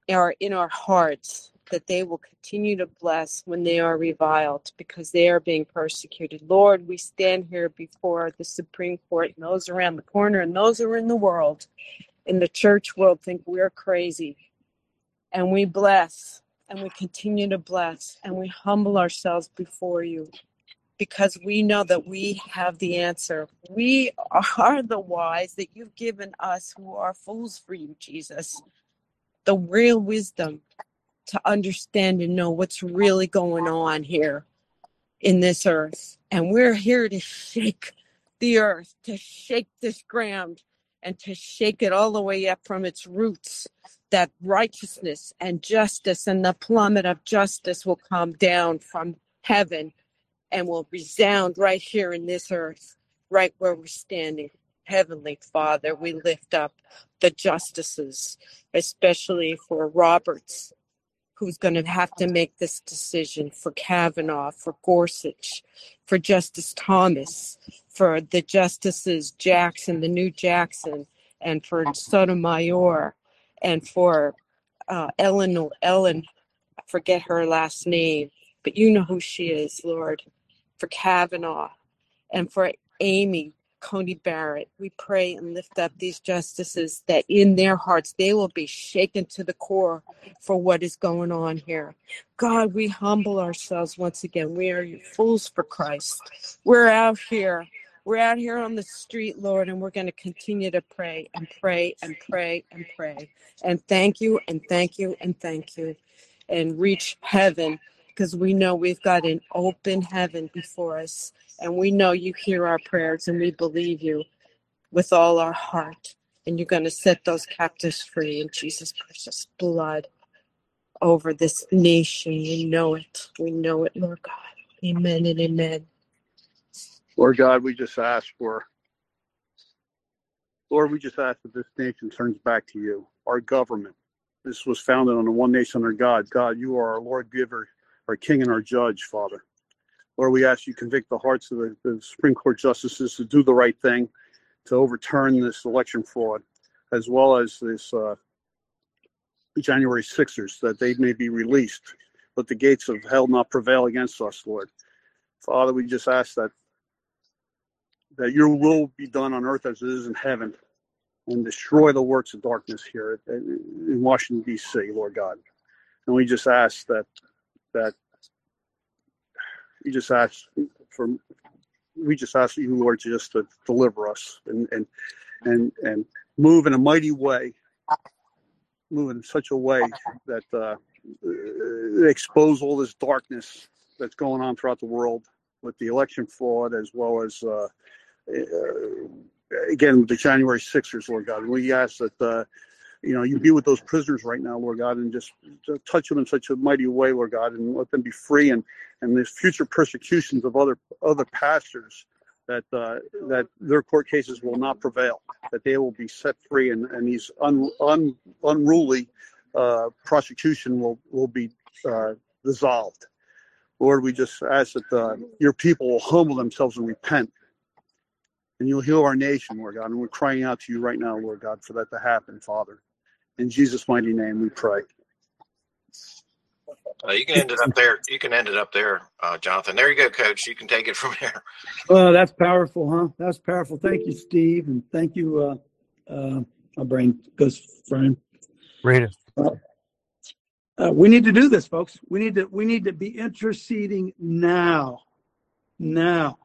are in our hearts, that they will continue to bless when they are reviled because they are being persecuted. Lord, we stand here before the Supreme Court and those around the corner and those who are in the world, in the church world, think we're crazy. And we bless, and we continue to bless, and we humble ourselves before you because we know that we have the answer. We are the wise that you've given us who are fools for you, Jesus. The real wisdom to understand and know what's really going on here in this earth. And we're here to shake the earth, to shake this ground, and to shake it all the way up from its roots, that righteousness and justice and the plummet of justice will come down from heaven and will resound right here in this earth, right where we're standing. Heavenly Father, we lift up the justices, especially for Roberts, who's going to have to make this decision, for Kavanaugh, for Gorsuch, for Justice Thomas, for the Justices Jackson, the new Jackson, and for Sotomayor, and for Ellen, I forget her last name, but you know who she is, Lord, for Kavanaugh, and for Amy Coney Barrett. We pray and lift up these justices that in their hearts they will be shaken to the core for what is going on here. God, we humble ourselves once again. We are fools for Christ. We're out here. We're out here on the street, Lord, and we're going to continue to pray and pray and pray and pray. And thank you and thank you and thank you. And reach heaven because we know we've got an open heaven before us, and we know you hear our prayers, and we believe you with all our heart, and you're going to set those captives free in Jesus' precious blood over this nation. We know it, Lord God. Amen and amen. Lord God, we just ask for, Lord, we just ask that this nation turns back to you, our government. This was founded on the one nation under God. God, you are our Lord giver, our King and our judge, Father. Lord, we ask you convict the hearts of the Supreme Court justices to do the right thing, to overturn this election fraud, as well as this January 6ers, that they may be released. Let the gates of hell not prevail against us, Lord. Father, we just ask that your will be done on earth as it is in heaven, and destroy the works of darkness here in Washington, D.C., Lord God. And we just ask that you, Lord, just to deliver us and move in a mighty way, move in such a way that expose all this darkness that's going on throughout the world with the election fraud, as well as again, the January 6ers, Lord God. We ask that, you be with those prisoners right now, Lord God, and just touch them in such a mighty way, Lord God, and let them be free. And there's future persecutions of other pastors, that their court cases will not prevail, that they will be set free, and these unruly prosecution will be dissolved. Lord, we just ask that your people will humble themselves and repent. And you'll heal our nation, Lord God. And we're crying out to you right now, Lord God, for that to happen, Father. In Jesus' mighty name, we pray. You can end it up there. Jonathan. There you go, Coach. You can take it from there. Well, that's powerful, huh? That's powerful. Thank you, Steve, and thank you. My brain goes frying. Rita. We need to do this, folks. We need to be interceding now. Now.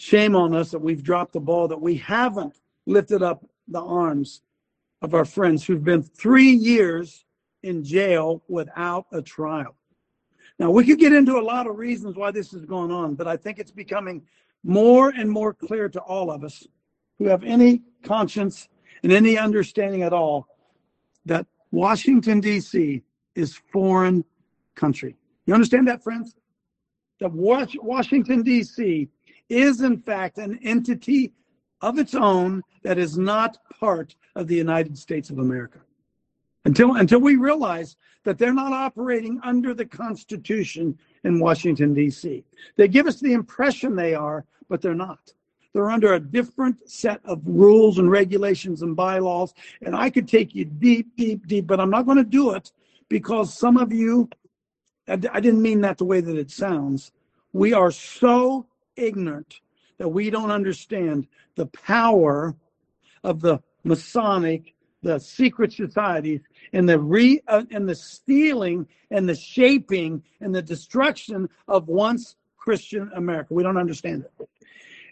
Shame on us that we've dropped the ball, that we haven't lifted up the arms of our friends who've been 3 years in jail without a trial. Now, we could get into a lot of reasons why this is going on, but I think it's becoming more and more clear to all of us who have any conscience and any understanding at all that Washington, D.C. is foreign country. You understand that, friends? That Washington, D.C. is in fact an entity of its own that is not part of the United States of America. Until we realize that they're not operating under the Constitution in Washington, D.C. They give us the impression they are, but they're not. They're under a different set of rules and regulations and bylaws. And I could take you deep, deep, deep, but I'm not going to do it because some of you, I didn't mean that the way that it sounds, we are so ignorant that we don't understand the power of the Masonic, the secret societies, and the stealing and the shaping and the destruction of once Christian America. We don't understand it.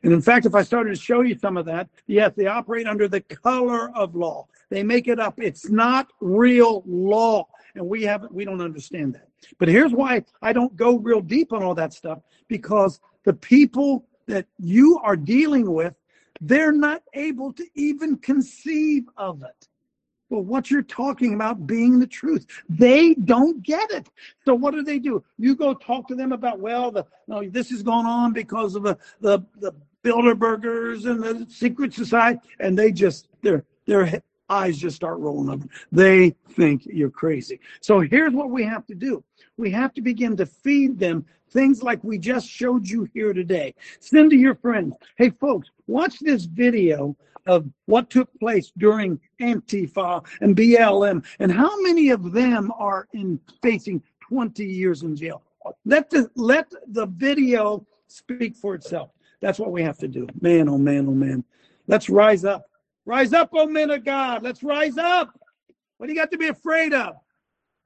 And in fact, if I started to show you some of that, yes, they operate under the color of law. They make it up. It's not real law. And we don't understand that. But here's why I don't go real deep on all that stuff, because the people that you are dealing with, they're not able to even conceive of it. Well, what you're talking about being the truth, they don't get it. So what do? You go talk to them about, this is going on because of the Bilderbergers and the secret society, and they just, their eyes just start rolling over. They think you're crazy. So here's what we have to do. We have to begin to feed them things like we just showed you here today. Send to your friends. Hey, folks, watch this video of what took place during Antifa and BLM, and how many of them are facing 20 years in jail. Let the video speak for itself. That's what we have to do. Man, oh, man, oh, man. Let's rise up. Rise up, oh, men of God. Let's rise up. What do you got to be afraid of?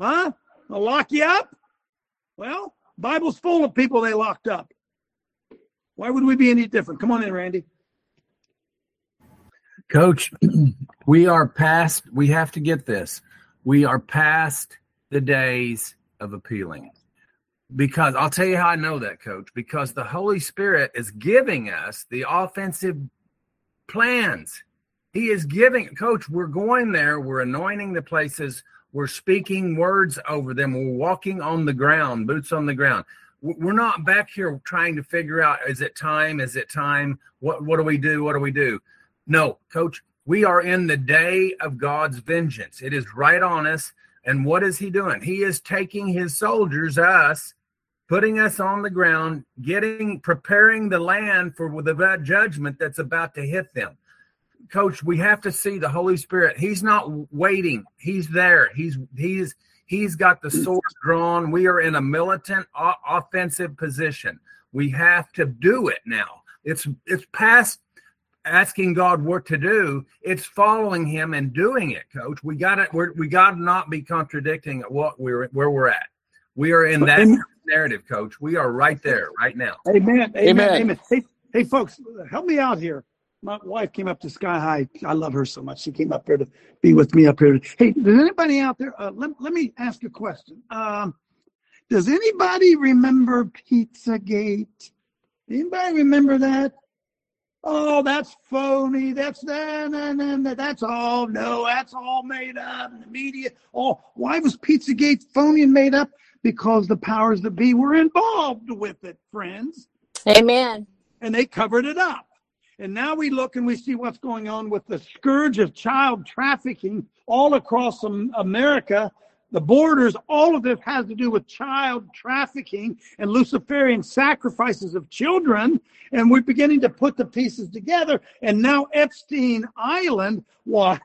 Huh? I'll lock you up? Well, Bible's full of people they locked up. Why would we be any different? Come on in, Randy. Coach, we have to get this. We are past the days of appealing. Because I'll tell you how I know that, Coach, because the Holy Spirit is giving us the offensive plans. He is giving, Coach, we're going there. We're anointing the places. We're speaking words over them. We're walking on the ground, boots on the ground. We're not back here trying to figure out, is it time? Is it time? What do we do? What do we do? No, Coach, we are in the day of God's vengeance. It is right on us. And what is he doing? He is taking his soldiers, us, putting us on the ground, preparing the land for the judgment that's about to hit them. Coach, we have to see the Holy Spirit. He's not waiting. He's there. He's got the sword drawn. We are in a militant offensive position. We have to do it now. It's past asking God what to do. It's following him and doing it, Coach. We got it. We got to not be contradicting where we're at. We are in that narrative, Coach. We are right there, right now. Amen. Amen. Amen. Hey, folks, help me out here. My wife came up to Sky High. I love her so much. She came up here to be with me up here. Hey, does anybody out there, let me ask a question. Does anybody remember Pizzagate? Anybody remember that? Oh, that's phony. That's all. No, that's all made up. And the media. Oh, why was Pizzagate phony and made up? Because the powers that be were involved with it, friends. Amen. And they covered it up. And now we look and we see what's going on with the scourge of child trafficking all across America. The borders, all of this has to do with child trafficking and Luciferian sacrifices of children. And we're beginning to put the pieces together. And now Epstein Island, why?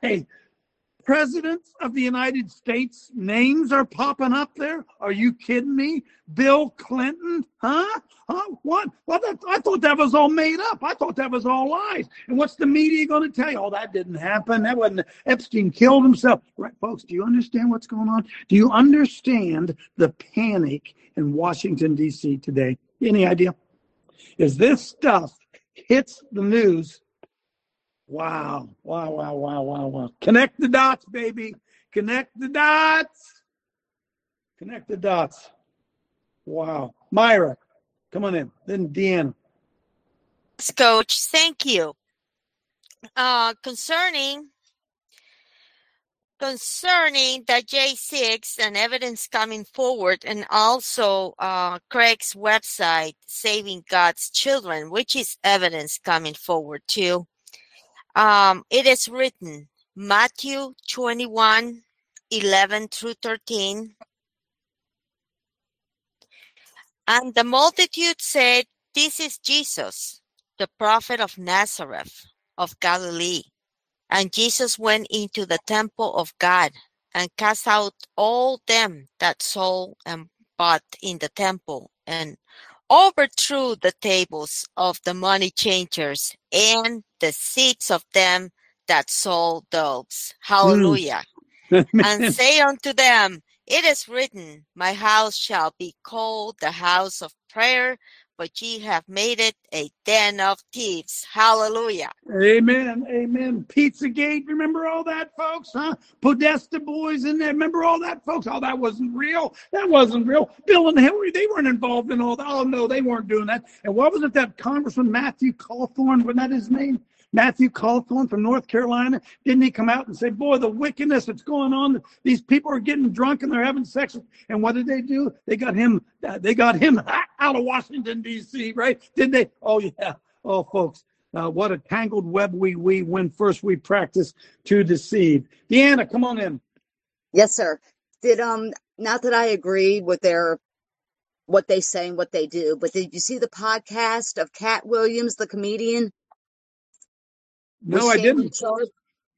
Presidents of the United States names are popping up there. Are you kidding me? Bill Clinton, huh? What? Well, I thought that was all made up. I thought that was all lies. And what's the media going to tell you? Oh, that didn't happen. That wasn't. Epstein killed himself. Right, folks, do you understand what's going on? Do you understand the panic in Washington, D.C. today? Any idea? Is this stuff hits the news? Wow. Connect the dots, baby. Connect the dots. Wow. Myra, come on in. Then Deanna. Coach, thank you. Concerning the J6 and evidence coming forward, and also Craig's website, Saving God's Children, which is evidence coming forward too. It is written, Matthew 21:11-13. And the multitude said, "This is Jesus, the prophet of Nazareth of Galilee." And Jesus went into the temple of God and cast out all them that sold and bought in the temple, and overthrew the tables of the money changers and the seats of them that sold doves. Hallelujah. And say unto them, "It is written, my house shall be called the house of prayer, but ye have made it a den of thieves." Hallelujah. Amen. Amen. Pizzagate. Remember all that, folks? Huh? Podesta boys in there. Remember all that, folks? Oh, that wasn't real. Bill and Hillary, they weren't involved in all that. Oh, no, they weren't doing that. And what was it that Congressman Matthew Cawthorn, wasn't that his name? Matthew Cawthorn from North Carolina, didn't he come out and say, boy, the wickedness that's going on, these people are getting drunk and they're having sex. And what did they do? They got him out of Washington, D.C., right? Didn't they? Oh, yeah. Oh, folks, what a tangled web we weave when first we practice to deceive. Deanna, come on in. Yes, sir. Did not that I agree with what they say and what they do, but did you see the podcast of Katt Williams, the comedian? No, I didn't.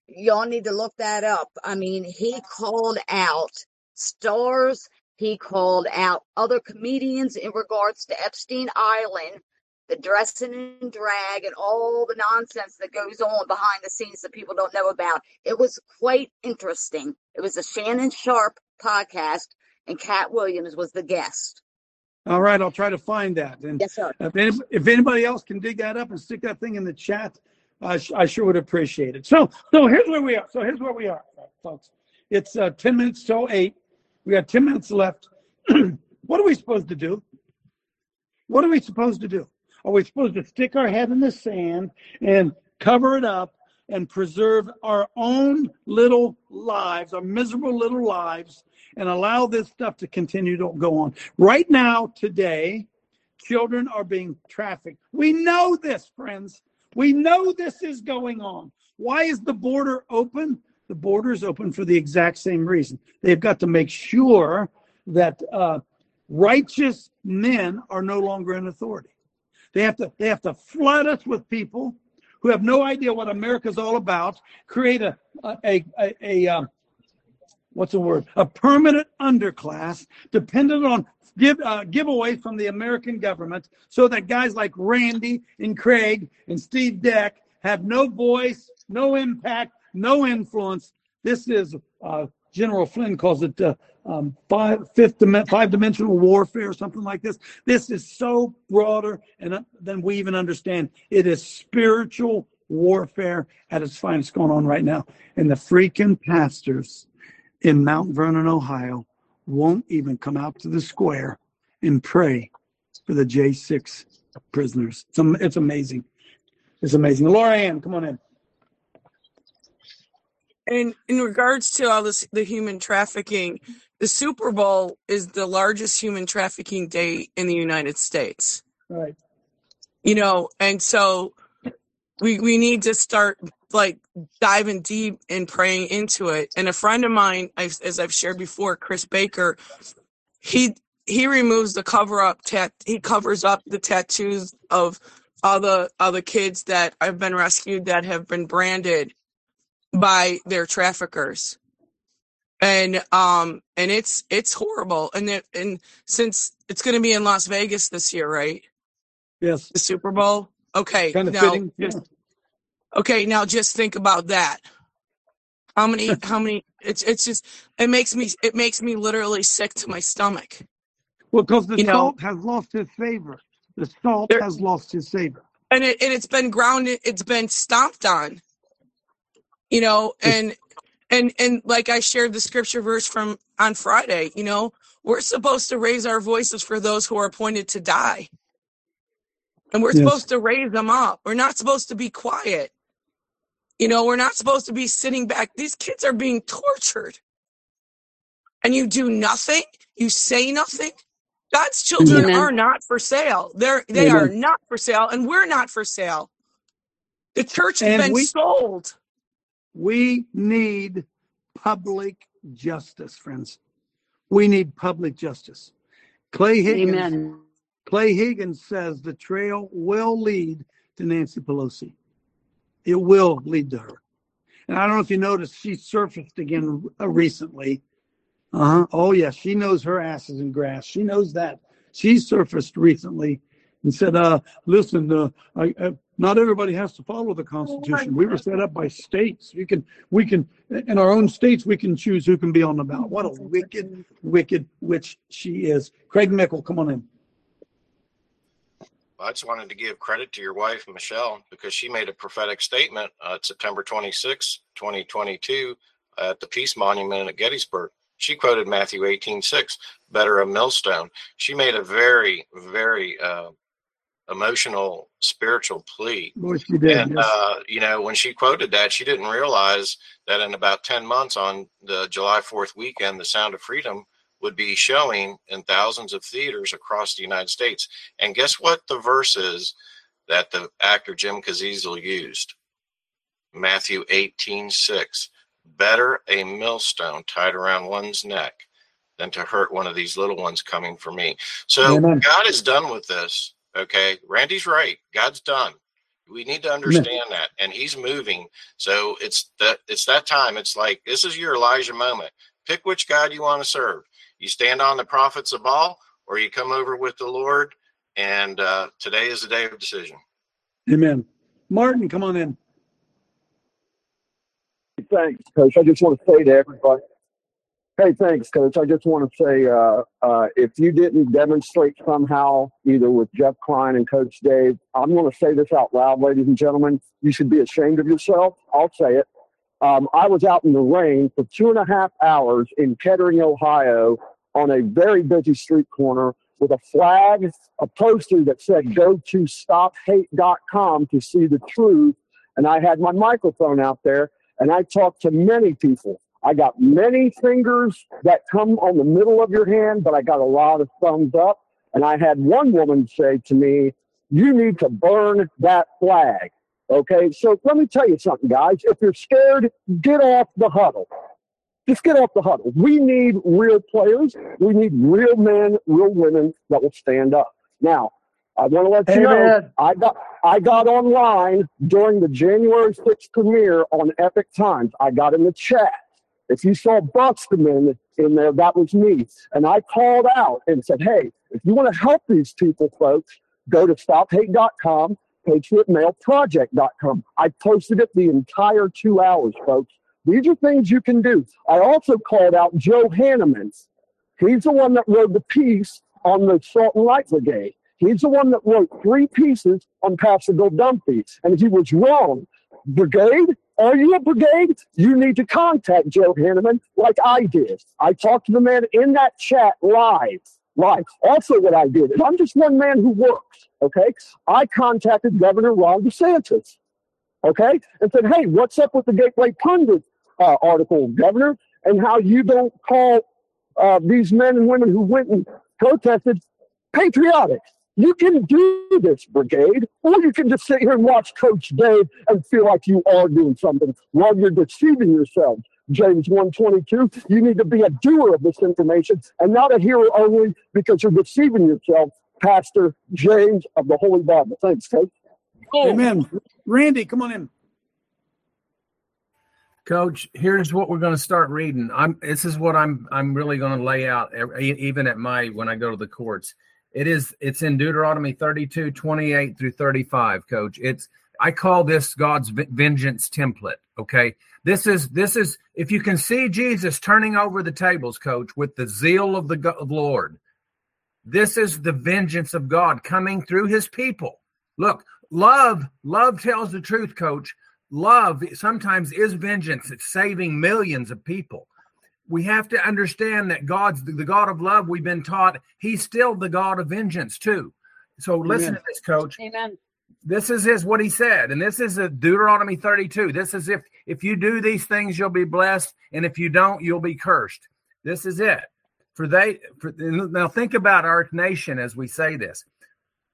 Y'all need to look that up. I mean, he called out stars. He called out other comedians in regards to Epstein Island, the dressing in drag, and all the nonsense that goes on behind the scenes that people don't know about. It was quite interesting. It was a Shannon Sharp podcast, and Katt Williams was the guest. All right, I'll try to find that. And yes, sir. If anybody else can dig that up and stick that thing in the chat, I sure would appreciate it. So here's where we are. Folks. It's 10 minutes till 8. We got 10 minutes left. What are we supposed to do? What are we supposed to do? Are we supposed to stick our head in the sand and cover it up and preserve our own little lives, our miserable little lives, and allow this stuff to continue to go on? Right now, today, children are being trafficked. We know this, friends. We know this is going on. Why is the border open? The border is open for the exact same reason. They've got to make sure that righteous men are no longer in authority. They have to flood us with people who have no idea what America's all about, create a permanent underclass dependent on giveaways from the American government, so that guys like Randy and Craig and Steve Deck have no voice, no impact, no influence. This is, General Flynn calls it five-dimensional warfare or something like this. This is so broader than we even understand. It is spiritual warfare at its finest going on right now. And the freaking pastors in Mount Vernon, Ohio, won't even come out to the square and pray for the J6 prisoners. It's amazing. It's amazing. Laura Ann, come on in. And in regards to all this, the human trafficking, the Super Bowl is the largest human trafficking day in the United States. Right. You know, and so we need to start like diving deep and praying into it. And a friend of mine, as I've shared before, Chris Baker, he removes the cover up. He covers up the tattoos of all the kids that have been rescued that have been branded by their traffickers, and it's horrible. And since it's going to be in Las Vegas this year, right? Yes, the Super Bowl. Okay, kind of fitting. Yeah. Okay, now just think about that. How many? It's just it makes me literally sick to my stomach. Well, because the salt has lost its savor. The salt has lost its savor, and it's been grounded. It's been stomped on. You know, and like I shared the scripture verse from on Friday, you know, we're supposed to raise our voices for those who are appointed to die. And we're supposed to raise them up. We're not supposed to be quiet. You know, we're not supposed to be sitting back. These kids are being tortured. And you do nothing. You say nothing. God's children are not for sale. They are not for sale. And we're not for sale. The church has been sold. We need public justice, friends. We need public justice. Clay Higgins says the trail will lead to Nancy Pelosi. It will lead to her. And I don't know if you noticed, she surfaced again recently. Oh, yeah, she knows her ass is in grass. She knows that. She surfaced recently and said, listen, not everybody has to follow the Constitution. We were set up by states. We can, in our own states, we can choose who can be on the ballot. What a wicked, wicked witch she is. Craig Mickler, come on in. I just wanted to give credit to your wife, Michelle, because she made a prophetic statement on September 26, 2022, at the Peace Monument at Gettysburg. She quoted Matthew 18:6, better a millstone. She made a very, very emotional spiritual plea. Well, she did, and you know, when she quoted that, she didn't realize that in about 10 months on the July 4th weekend, the Sound of Freedom would be showing in thousands of theaters across the United States. And guess what the verse is that the actor Jim Caviezel used? Matthew 18:6, better a millstone tied around one's neck than to hurt one of these little ones coming for me. So Amen. God is done with this. Okay, Randy's right. God's done. We need to understand that, and He's moving. So it's that time. It's like this is your Elijah moment. Pick which God you want to serve. You stand on the prophets of Baal, or you come over with the Lord. And today is the day of decision. Amen. Martin, come on in. Thanks, Coach. I just want to say to everybody. Hey, thanks, Coach. I just want to say if you didn't demonstrate somehow, either with Jeff Klein and Coach Dave, I'm going to say this out loud, ladies and gentlemen. You should be ashamed of yourself. I'll say it. I was out in the rain for 2.5 hours in Kettering, Ohio, on a very busy street corner with a flag, a poster that said, go to stophate.com to see the truth. And I had my microphone out there, and I talked to many people. I got many fingers that come on the middle of your hand, but I got a lot of thumbs up. And I had one woman say to me, you need to burn that flag. Okay, so let me tell you something, guys. If you're scared, get off the huddle. Just get off the huddle. We need real players. We need real men, real women that will stand up. Now, I want to let you know, I got online during the January 6th premiere on Epic Times. I got in the chat. If you saw Buxton in there, that was me. And I called out and said, hey, if you want to help these people, folks, go to stophate.com, patriotmailproject.com. I posted it the entire 2 hours, folks. These are things you can do. I also called out Joe Hanneman. He's the one that wrote the piece on the Salt and Light Brigade. He's the one that wrote 3 pieces on Pastor Bill Dunphy. And he was wrong. Brigade? Are you a brigade? You need to contact Joe Hanneman like I did. I talked to the man in that chat live. Also what I did, and I'm just one man who works, okay? I contacted Governor Ron DeSantis, okay? And said, hey, what's up with the Gateway Pundit article, Governor, and how you don't call these men and women who went and protested patriotic? You can do this, brigade, or you can just sit here and watch Coach Dave and feel like you are doing something while you're deceiving yourselves. James 1:22, you need to be a doer of this information and not a hearer only because you're deceiving yourself, Pastor James of the Holy Bible. Thanks, Coach. Amen. Randy, come on in. Coach, here's what we're going to start reading. This is what I'm really going to lay out, even at when I go to the courts. It's in Deuteronomy 32:28-35, Coach. I call this God's vengeance template. Okay. This is, if you can see Jesus turning over the tables, Coach, with the zeal of the Lord, this is the vengeance of God coming through his people. Look, love tells the truth, Coach. Love sometimes is vengeance. It's saving millions of people. We have to understand that God's the God of love. We've been taught he's still the God of vengeance too. So listen to this, Coach. Amen. This is what he said. And this is Deuteronomy 32. This is if you do these things, you'll be blessed. And if you don't, you'll be cursed. This is it. Now think about our nation as we say this.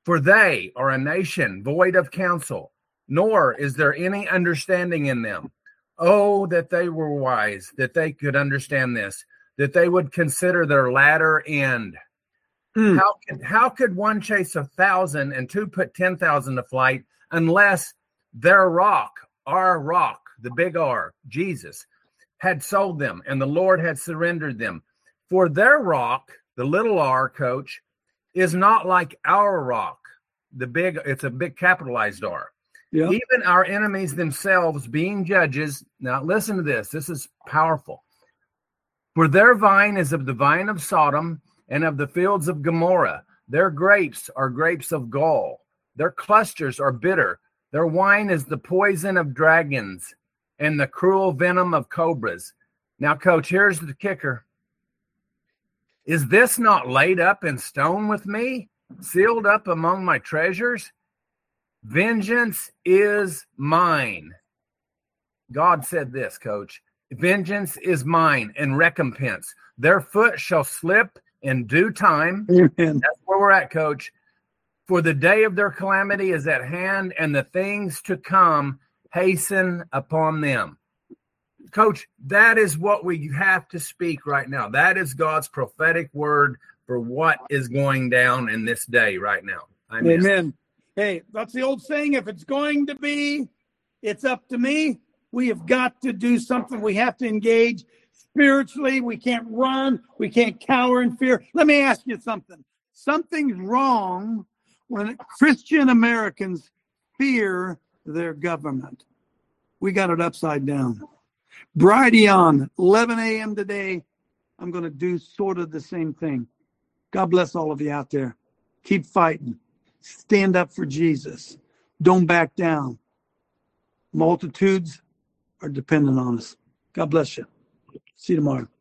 For they are a nation void of counsel, nor is there any understanding in them. Oh, that they were wise, that they could understand this, that they would consider their latter end. Mm. How could one chase 1,000 and two put 10,000 to flight unless their rock, our rock, the big R, Jesus, had sold them and the Lord had surrendered them? For their rock, the little R, Coach, is not like our rock, the big, it's a big capitalized R. Yep. Even our enemies themselves being judges. Now, listen to this. This is powerful. For their vine is of the vine of Sodom and of the fields of Gomorrah. Their grapes are grapes of gall. Their clusters are bitter. Their wine is the poison of dragons and the cruel venom of cobras. Now, Coach, here's the kicker. Is this not laid up in stone with me, sealed up among my treasures? Vengeance is mine. God said this, Coach. Vengeance is mine and recompense. Their foot shall slip in due time. Amen. That's where we're at, Coach. For the day of their calamity is at hand, and the things to come hasten upon them. Coach, that is what we have to speak right now. That is God's prophetic word for what is going down in this day right now. Amen. Hey, that's the old saying. If it's going to be, it's up to me. We have got to do something. We have to engage spiritually. We can't run. We can't cower in fear. Let me ask you something. Something's wrong when Christian Americans fear their government. We got it upside down. Brighteon, 11 a.m. today. I'm going to do sort of the same thing. God bless all of you out there. Keep fighting. Stand up for Jesus. Don't back down. Multitudes are dependent on us. God bless you. See you tomorrow.